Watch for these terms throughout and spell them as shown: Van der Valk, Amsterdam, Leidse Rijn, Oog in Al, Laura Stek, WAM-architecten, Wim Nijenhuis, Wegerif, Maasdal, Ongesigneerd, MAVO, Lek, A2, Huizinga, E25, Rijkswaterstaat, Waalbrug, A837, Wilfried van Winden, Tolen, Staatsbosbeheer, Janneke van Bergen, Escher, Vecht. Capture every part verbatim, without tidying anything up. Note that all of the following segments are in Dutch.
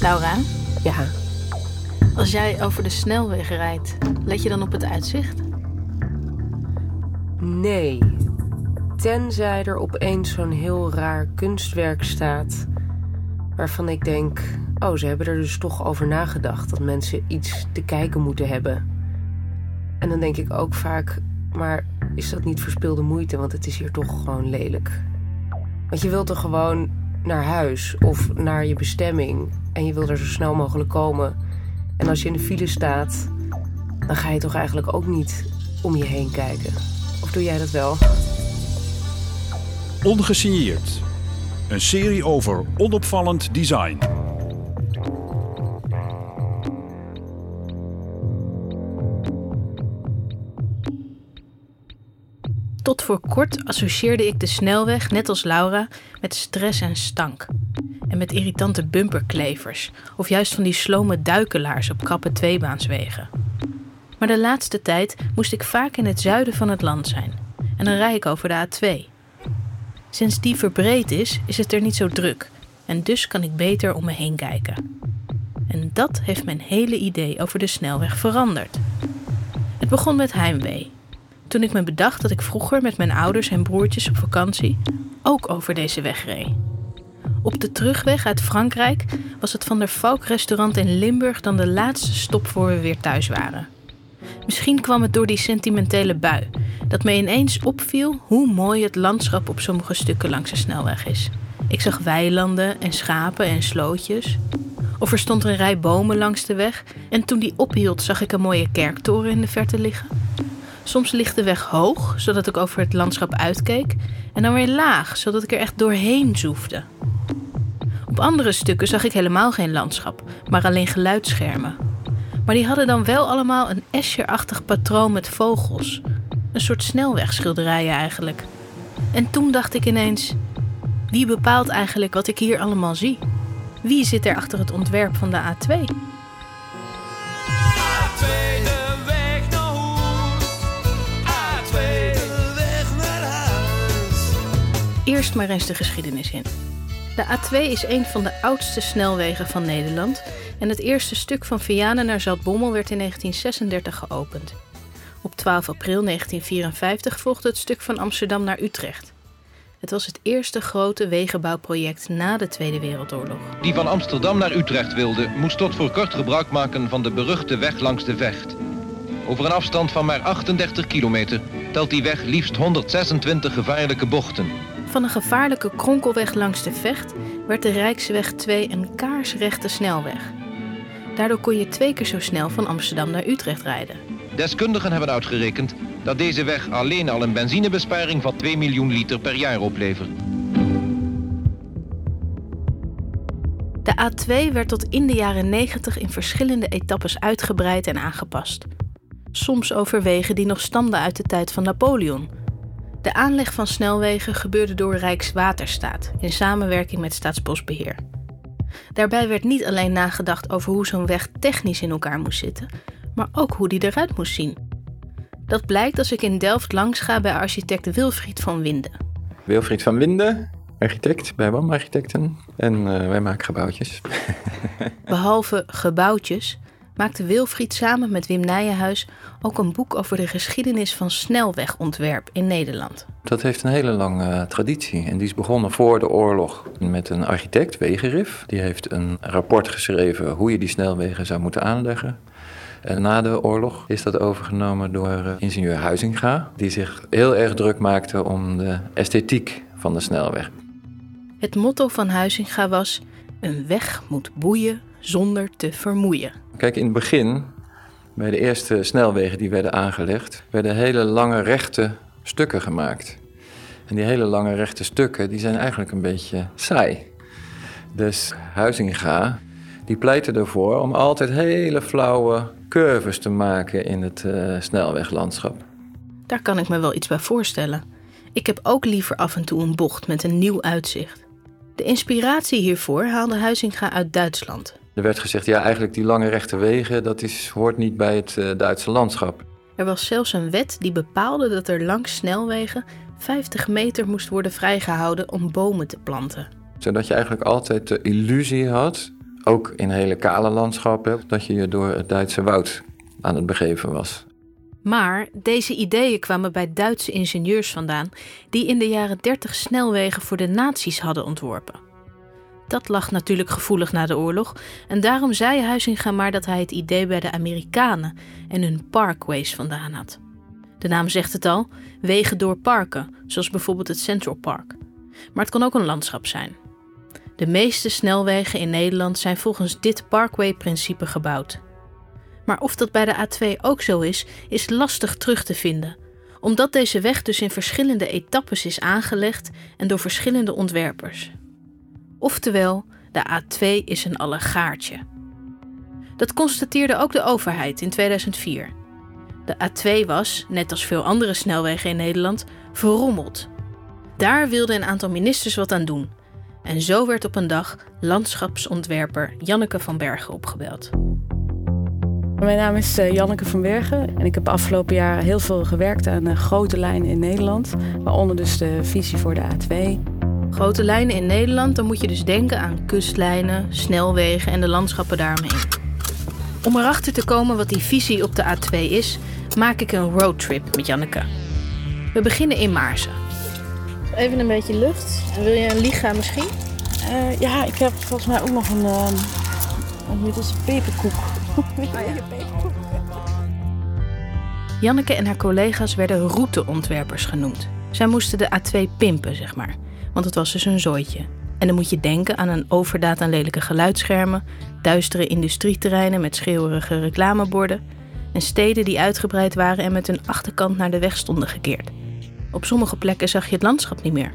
Laura? Ja? Als jij over de snelweg rijdt, let je dan op het uitzicht? Nee. Tenzij er opeens zo'n heel raar kunstwerk staat, waarvan ik denk, oh, ze hebben er dus toch over nagedacht dat mensen iets te kijken moeten hebben. En dan denk ik ook vaak, maar is dat niet verspilde moeite, want het is hier toch gewoon lelijk. Want je wilt er gewoon naar huis of naar je bestemming en je wilt er zo snel mogelijk komen. En als je in de file staat, dan ga je toch eigenlijk ook niet om je heen kijken. Of doe jij dat wel? Ongesigneerd. Een serie over onopvallend design. Tot voor kort associeerde ik de snelweg, net als Laura, met stress en stank. En met irritante bumperklevers of juist van die slome duikelaars op krappe tweebaanswegen. Maar de laatste tijd moest ik vaak in het zuiden van het land zijn. En dan rijd ik over de A twee. Sinds die verbreed is, is het er niet zo druk. En dus kan ik beter om me heen kijken. En dat heeft mijn hele idee over de snelweg veranderd. Het begon met heimwee. Toen ik me bedacht dat ik vroeger met mijn ouders en broertjes op vakantie ook over deze weg reed. Op de terugweg uit Frankrijk was het Van der Valk restaurant in Limburg dan de laatste stop voor we weer thuis waren. Misschien kwam het door die sentimentele bui, dat me ineens opviel hoe mooi het landschap op sommige stukken langs de snelweg is. Ik zag weilanden en schapen en slootjes. Of er stond een rij bomen langs de weg en toen die ophield zag ik een mooie kerktoren in de verte liggen. Soms ligt de weg hoog, zodat ik over het landschap uitkeek, en dan weer laag, zodat ik er echt doorheen zoefde. Op andere stukken zag ik helemaal geen landschap, maar alleen geluidsschermen. Maar die hadden dan wel allemaal een escherachtig patroon met vogels. Een soort snelwegschilderijen eigenlijk. En toen dacht ik ineens, wie bepaalt eigenlijk wat ik hier allemaal zie? Wie zit er achter het ontwerp van de A twee? Eerst maar eens de geschiedenis in. De A twee is een van de oudste snelwegen van Nederland en het eerste stuk van Vianen naar Zaltbommel werd in negentien zesendertig geopend. Op twaalf april negentien vierenvijftig volgde het stuk van Amsterdam naar Utrecht. Het was het eerste grote wegenbouwproject na de Tweede Wereldoorlog. Die van Amsterdam naar Utrecht wilde, moest tot voor kort gebruik maken van de beruchte weg langs de Vecht. Over een afstand van maar achtendertig kilometer telt die weg liefst honderdzesentwintig gevaarlijke bochten. Van een gevaarlijke kronkelweg langs de Vecht werd de Rijksweg twee een kaarsrechte snelweg. Daardoor kon je twee keer zo snel van Amsterdam naar Utrecht rijden. Deskundigen hebben uitgerekend dat deze weg alleen al een benzinebesparing van twee miljoen liter per jaar oplevert. De A twee werd tot in de jaren negentig in verschillende etappes uitgebreid en aangepast. Soms over wegen die nog stamden uit de tijd van Napoleon. De aanleg van snelwegen gebeurde door Rijkswaterstaat in samenwerking met Staatsbosbeheer. Daarbij werd niet alleen nagedacht over hoe zo'n weg technisch in elkaar moest zitten, maar ook hoe die eruit moest zien. Dat blijkt als ik in Delft langs ga bij architect Wilfried van Winden. Wilfried van Winden, architect bij W A M-architecten en uh, wij maken gebouwtjes. Behalve gebouwtjes maakte Wilfried samen met Wim Nijenhuis ook een boek over de geschiedenis van snelwegontwerp in Nederland. Dat heeft een hele lange traditie en die is begonnen voor de oorlog met een architect, Wegerif. Die heeft een rapport geschreven hoe je die snelwegen zou moeten aanleggen. En na de oorlog is dat overgenomen door ingenieur Huizinga, die zich heel erg druk maakte om de esthetiek van de snelweg. Het motto van Huizinga was, een weg moet boeien zonder te vermoeien. Kijk, in het begin, bij de eerste snelwegen die werden aangelegd, werden hele lange rechte stukken gemaakt. En die hele lange rechte stukken, die zijn eigenlijk een beetje saai. Dus Huizinga, die pleitte ervoor om altijd hele flauwe curves te maken in het uh, snelweglandschap. Daar kan ik me wel iets bij voorstellen. Ik heb ook liever af en toe een bocht met een nieuw uitzicht. De inspiratie hiervoor haalde Huizinga uit Duitsland. Er werd gezegd, ja, eigenlijk die lange rechte wegen, dat is, hoort niet bij het uh, Duitse landschap. Er was zelfs een wet die bepaalde dat er langs snelwegen vijftig meter moest worden vrijgehouden om bomen te planten. Zodat je eigenlijk altijd de illusie had, Ook in hele kale landschappen, dat je je door het Duitse woud aan het begeven was. Maar deze ideeën kwamen bij Duitse ingenieurs vandaan die in de jaren dertig snelwegen voor de nazi's hadden ontworpen. Dat lag natuurlijk gevoelig na de oorlog en daarom zei Huizinga maar dat hij het idee bij de Amerikanen en hun parkways vandaan had. De naam zegt het al, wegen door parken, zoals bijvoorbeeld het Central Park. Maar het kan ook een landschap zijn. De meeste snelwegen in Nederland zijn volgens dit parkway-principe gebouwd. Maar of dat bij de A twee ook zo is, is lastig terug te vinden. Omdat deze weg dus in verschillende etappes is aangelegd en door verschillende ontwerpers. Oftewel, de A twee is een allegaartje. Dat constateerde ook de overheid in tweeduizend vier. De A twee was, net als veel andere snelwegen in Nederland, verrommeld. Daar wilden een aantal ministers wat aan doen. En zo werd op een dag landschapsontwerper Janneke van Bergen opgebeld. Mijn naam is Janneke van Bergen en ik heb de afgelopen jaren heel veel gewerkt aan grote lijnen in Nederland. Waaronder dus de visie voor de A twee. Grote lijnen in Nederland, dan moet je dus denken aan kustlijnen, snelwegen en de landschappen daaromheen. Om erachter te komen wat die visie op de A twee is, maak ik een roadtrip met Janneke. We beginnen in Maarsen. Even een beetje lucht. Wil je een liga misschien? Uh, ja, ik heb volgens mij ook nog een, uh, een peperkoek. Ah, ja. Janneke en haar collega's werden routeontwerpers genoemd. Zij moesten de A twee pimpen, zeg maar. Want het was dus een zooitje. En dan moet je denken aan een overdaad aan lelijke geluidsschermen, duistere industrieterreinen met schreeuwerige reclameborden en steden die uitgebreid waren en met hun achterkant naar de weg stonden gekeerd. Op sommige plekken zag je het landschap niet meer.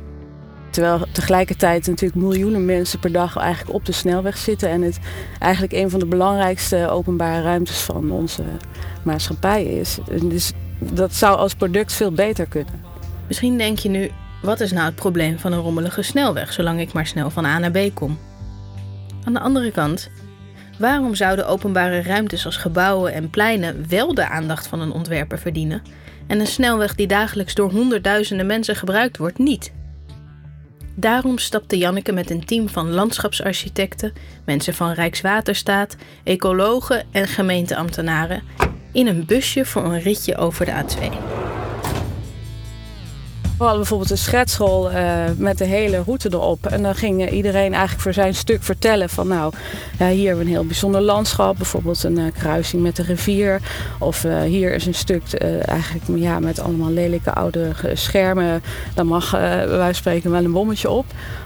Terwijl tegelijkertijd natuurlijk miljoenen mensen per dag eigenlijk op de snelweg zitten en het eigenlijk een van de belangrijkste openbare ruimtes van onze maatschappij is. En dus dat zou als product veel beter kunnen. Misschien denk je nu, wat is nou het probleem van een rommelige snelweg, zolang ik maar snel van A naar B kom? Aan de andere kant, waarom zouden openbare ruimtes als gebouwen en pleinen wel de aandacht van een ontwerper verdienen en een snelweg die dagelijks door honderdduizenden mensen gebruikt wordt niet? Daarom stapte Janneke met een team van landschapsarchitecten, mensen van Rijkswaterstaat, ecologen en gemeenteambtenaren in een busje voor een ritje over de A twee. We hadden bijvoorbeeld een schetsrol uh, met de hele route erop. En dan ging uh, iedereen eigenlijk voor zijn stuk vertellen van nou, uh, hier hebben we een heel bijzonder landschap. Bijvoorbeeld een uh, kruising met de rivier. Of uh, hier is een stuk uh, eigenlijk ja, met allemaal lelijke oude schermen. Daar mag uh, bij wijze van spreken wel een bommetje op.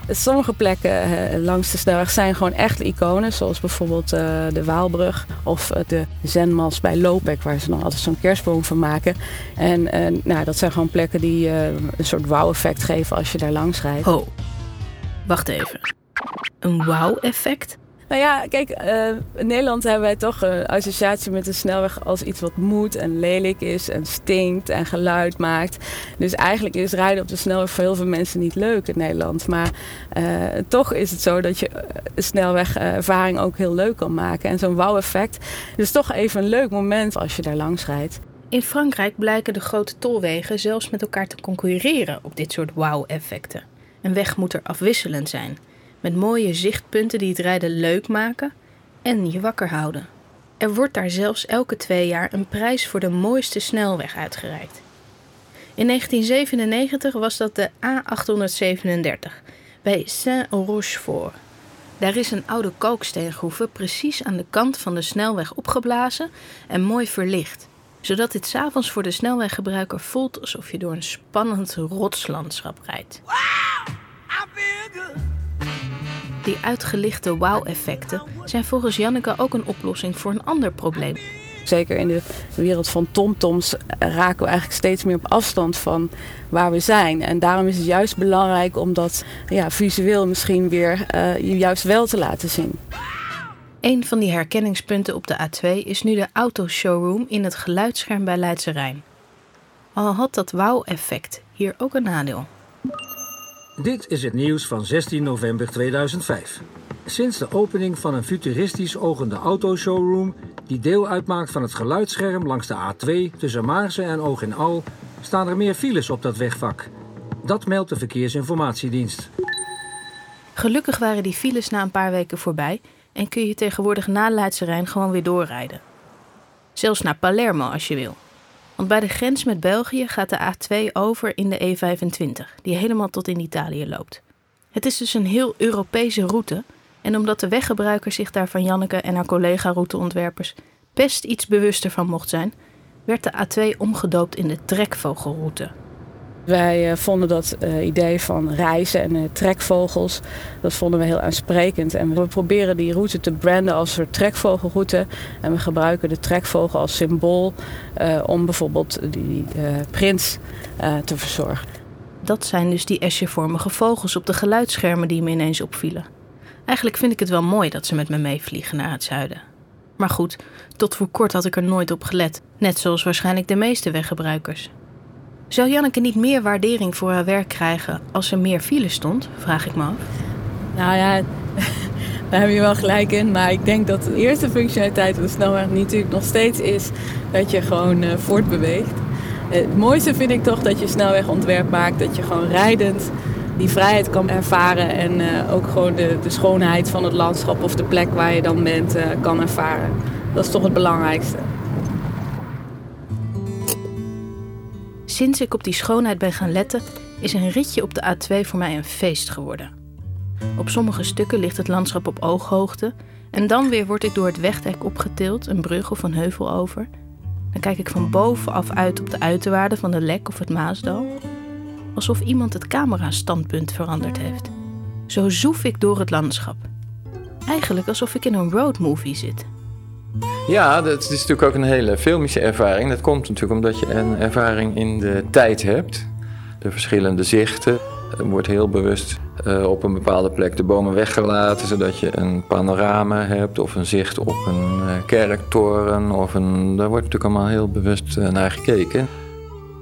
Sommige plekken uh, langs de snelweg zijn gewoon echt iconen. Zoals bijvoorbeeld uh, de Waalbrug of uh, de Zenmas bij Lopek. Waar ze nog altijd zo'n kerstboom van maken. En uh, nou, dat zijn gewoon plekken die... Uh, een soort wauw-effect geven als je daar langs rijdt. Ho, wacht even. Een wauw-effect? Nou ja, kijk, uh, in Nederland hebben wij toch een associatie met de snelweg als iets wat moet en lelijk is en stinkt en geluid maakt. Dus eigenlijk is rijden op de snelweg voor heel veel mensen niet leuk in Nederland. Maar uh, toch is het zo dat je snelwegervaring ook heel leuk kan maken. En zo'n wauw-effect is toch even een leuk moment als je daar langs rijdt. In Frankrijk blijken de grote tolwegen zelfs met elkaar te concurreren op dit soort wauw-effecten. Een weg moet er afwisselend zijn, met mooie zichtpunten die het rijden leuk maken en je wakker houden. Er wordt daar zelfs elke twee jaar een prijs voor de mooiste snelweg uitgereikt. In negentien zevenennegentig was dat de A achthonderdzevenendertig bij Saint-Rochefort. Daar is een oude kalksteengroeve precies aan de kant van de snelweg opgeblazen en mooi verlicht, zodat dit 's avonds voor de snelweggebruiker voelt alsof je door een spannend rotslandschap rijdt. Die uitgelichte wauw-effecten zijn volgens Janneke ook een oplossing voor een ander probleem. Zeker in de wereld van tomtoms raken we eigenlijk steeds meer op afstand van waar we zijn. En daarom is het juist belangrijk om dat ja, visueel misschien weer uh, juist wel te laten zien. Een van die herkenningspunten op de A twee is nu de autoshowroom in het geluidsscherm bij Leidse Rijn. Al had dat wauw-effect hier ook een nadeel. Dit is het nieuws van zestien november tweeduizend vijf. Sinds de opening van een futuristisch ogende autoshowroom die deel uitmaakt van het geluidsscherm langs de A twee tussen Maarsen en Oog in Al, staan er meer files op dat wegvak. Dat meldt de Verkeersinformatiedienst. Gelukkig waren die files na een paar weken voorbij en kun je tegenwoordig na Leidse Rijn gewoon weer doorrijden. Zelfs naar Palermo als je wil. Want bij de grens met België gaat de A twee over in de E vijfentwintig, die helemaal tot in Italië loopt. Het is dus een heel Europese route, en omdat de weggebruiker zich daar van Janneke en haar collega-routeontwerpers best iets bewuster van mocht zijn, werd de A twee omgedoopt in de trekvogelroute. Wij vonden dat uh, idee van reizen en uh, trekvogels, dat vonden we heel aansprekend. En we proberen die route te branden als een trekvogelroute. En we gebruiken de trekvogel als symbool uh, om bijvoorbeeld die uh, prins uh, te verzorgen. Dat zijn dus die esjevormige vogels op de geluidsschermen die me ineens opvielen. Eigenlijk vind ik het wel mooi dat ze met me meevliegen naar het zuiden. Maar goed, tot voor kort had ik er nooit op gelet. Net zoals waarschijnlijk de meeste weggebruikers. Zou Janneke niet meer waardering voor haar werk krijgen als er meer file stond? Vraag ik me af. Nou ja, daar heb je wel gelijk in. Maar ik denk dat de eerste functionaliteit van de snelweg natuurlijk nog steeds is dat je gewoon uh, voortbeweegt. Het mooiste vind ik toch dat je snelwegontwerp maakt. Dat je gewoon rijdend die vrijheid kan ervaren. En uh, ook gewoon de, de schoonheid van het landschap of de plek waar je dan bent uh, kan ervaren. Dat is toch het belangrijkste. Sinds ik op die schoonheid ben gaan letten, is een ritje op de A twee voor mij een feest geworden. Op sommige stukken ligt het landschap op ooghoogte en dan weer word ik door het wegdek opgetild, een brug of een heuvel over. Dan kijk ik van bovenaf uit op de uiterwaarden van de Lek of het Maasdal. Alsof iemand het camerastandpunt veranderd heeft. Zo zoef ik door het landschap. Eigenlijk alsof ik in een roadmovie zit. Ja, dat is natuurlijk ook een hele filmische ervaring. Dat komt natuurlijk omdat je een ervaring in de tijd hebt. De verschillende zichten. Er wordt heel bewust uh, op een bepaalde plek de bomen weggelaten, zodat je een panorama hebt of een zicht op een uh, kerktoren. Of een, daar wordt natuurlijk allemaal heel bewust uh, naar gekeken.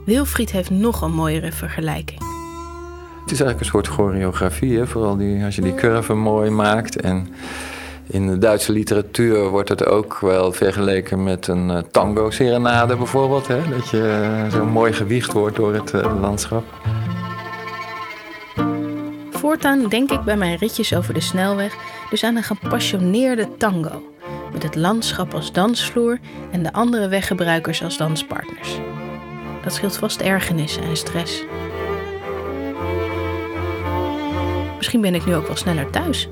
Wilfried heeft nog een mooiere vergelijking. Het is eigenlijk een soort choreografie, hè? Vooral die, als je die curve mooi maakt. En in de Duitse literatuur wordt het ook wel vergeleken met een uh, tango-serenade bijvoorbeeld. Hè? Dat je uh, zo mooi gewiegd wordt door het uh, landschap. Voortaan denk ik bij mijn ritjes over de snelweg dus aan een gepassioneerde tango. Met het landschap als dansvloer en de andere weggebruikers als danspartners. Dat scheelt vast ergernissen en stress. Misschien ben ik nu ook wel sneller thuis.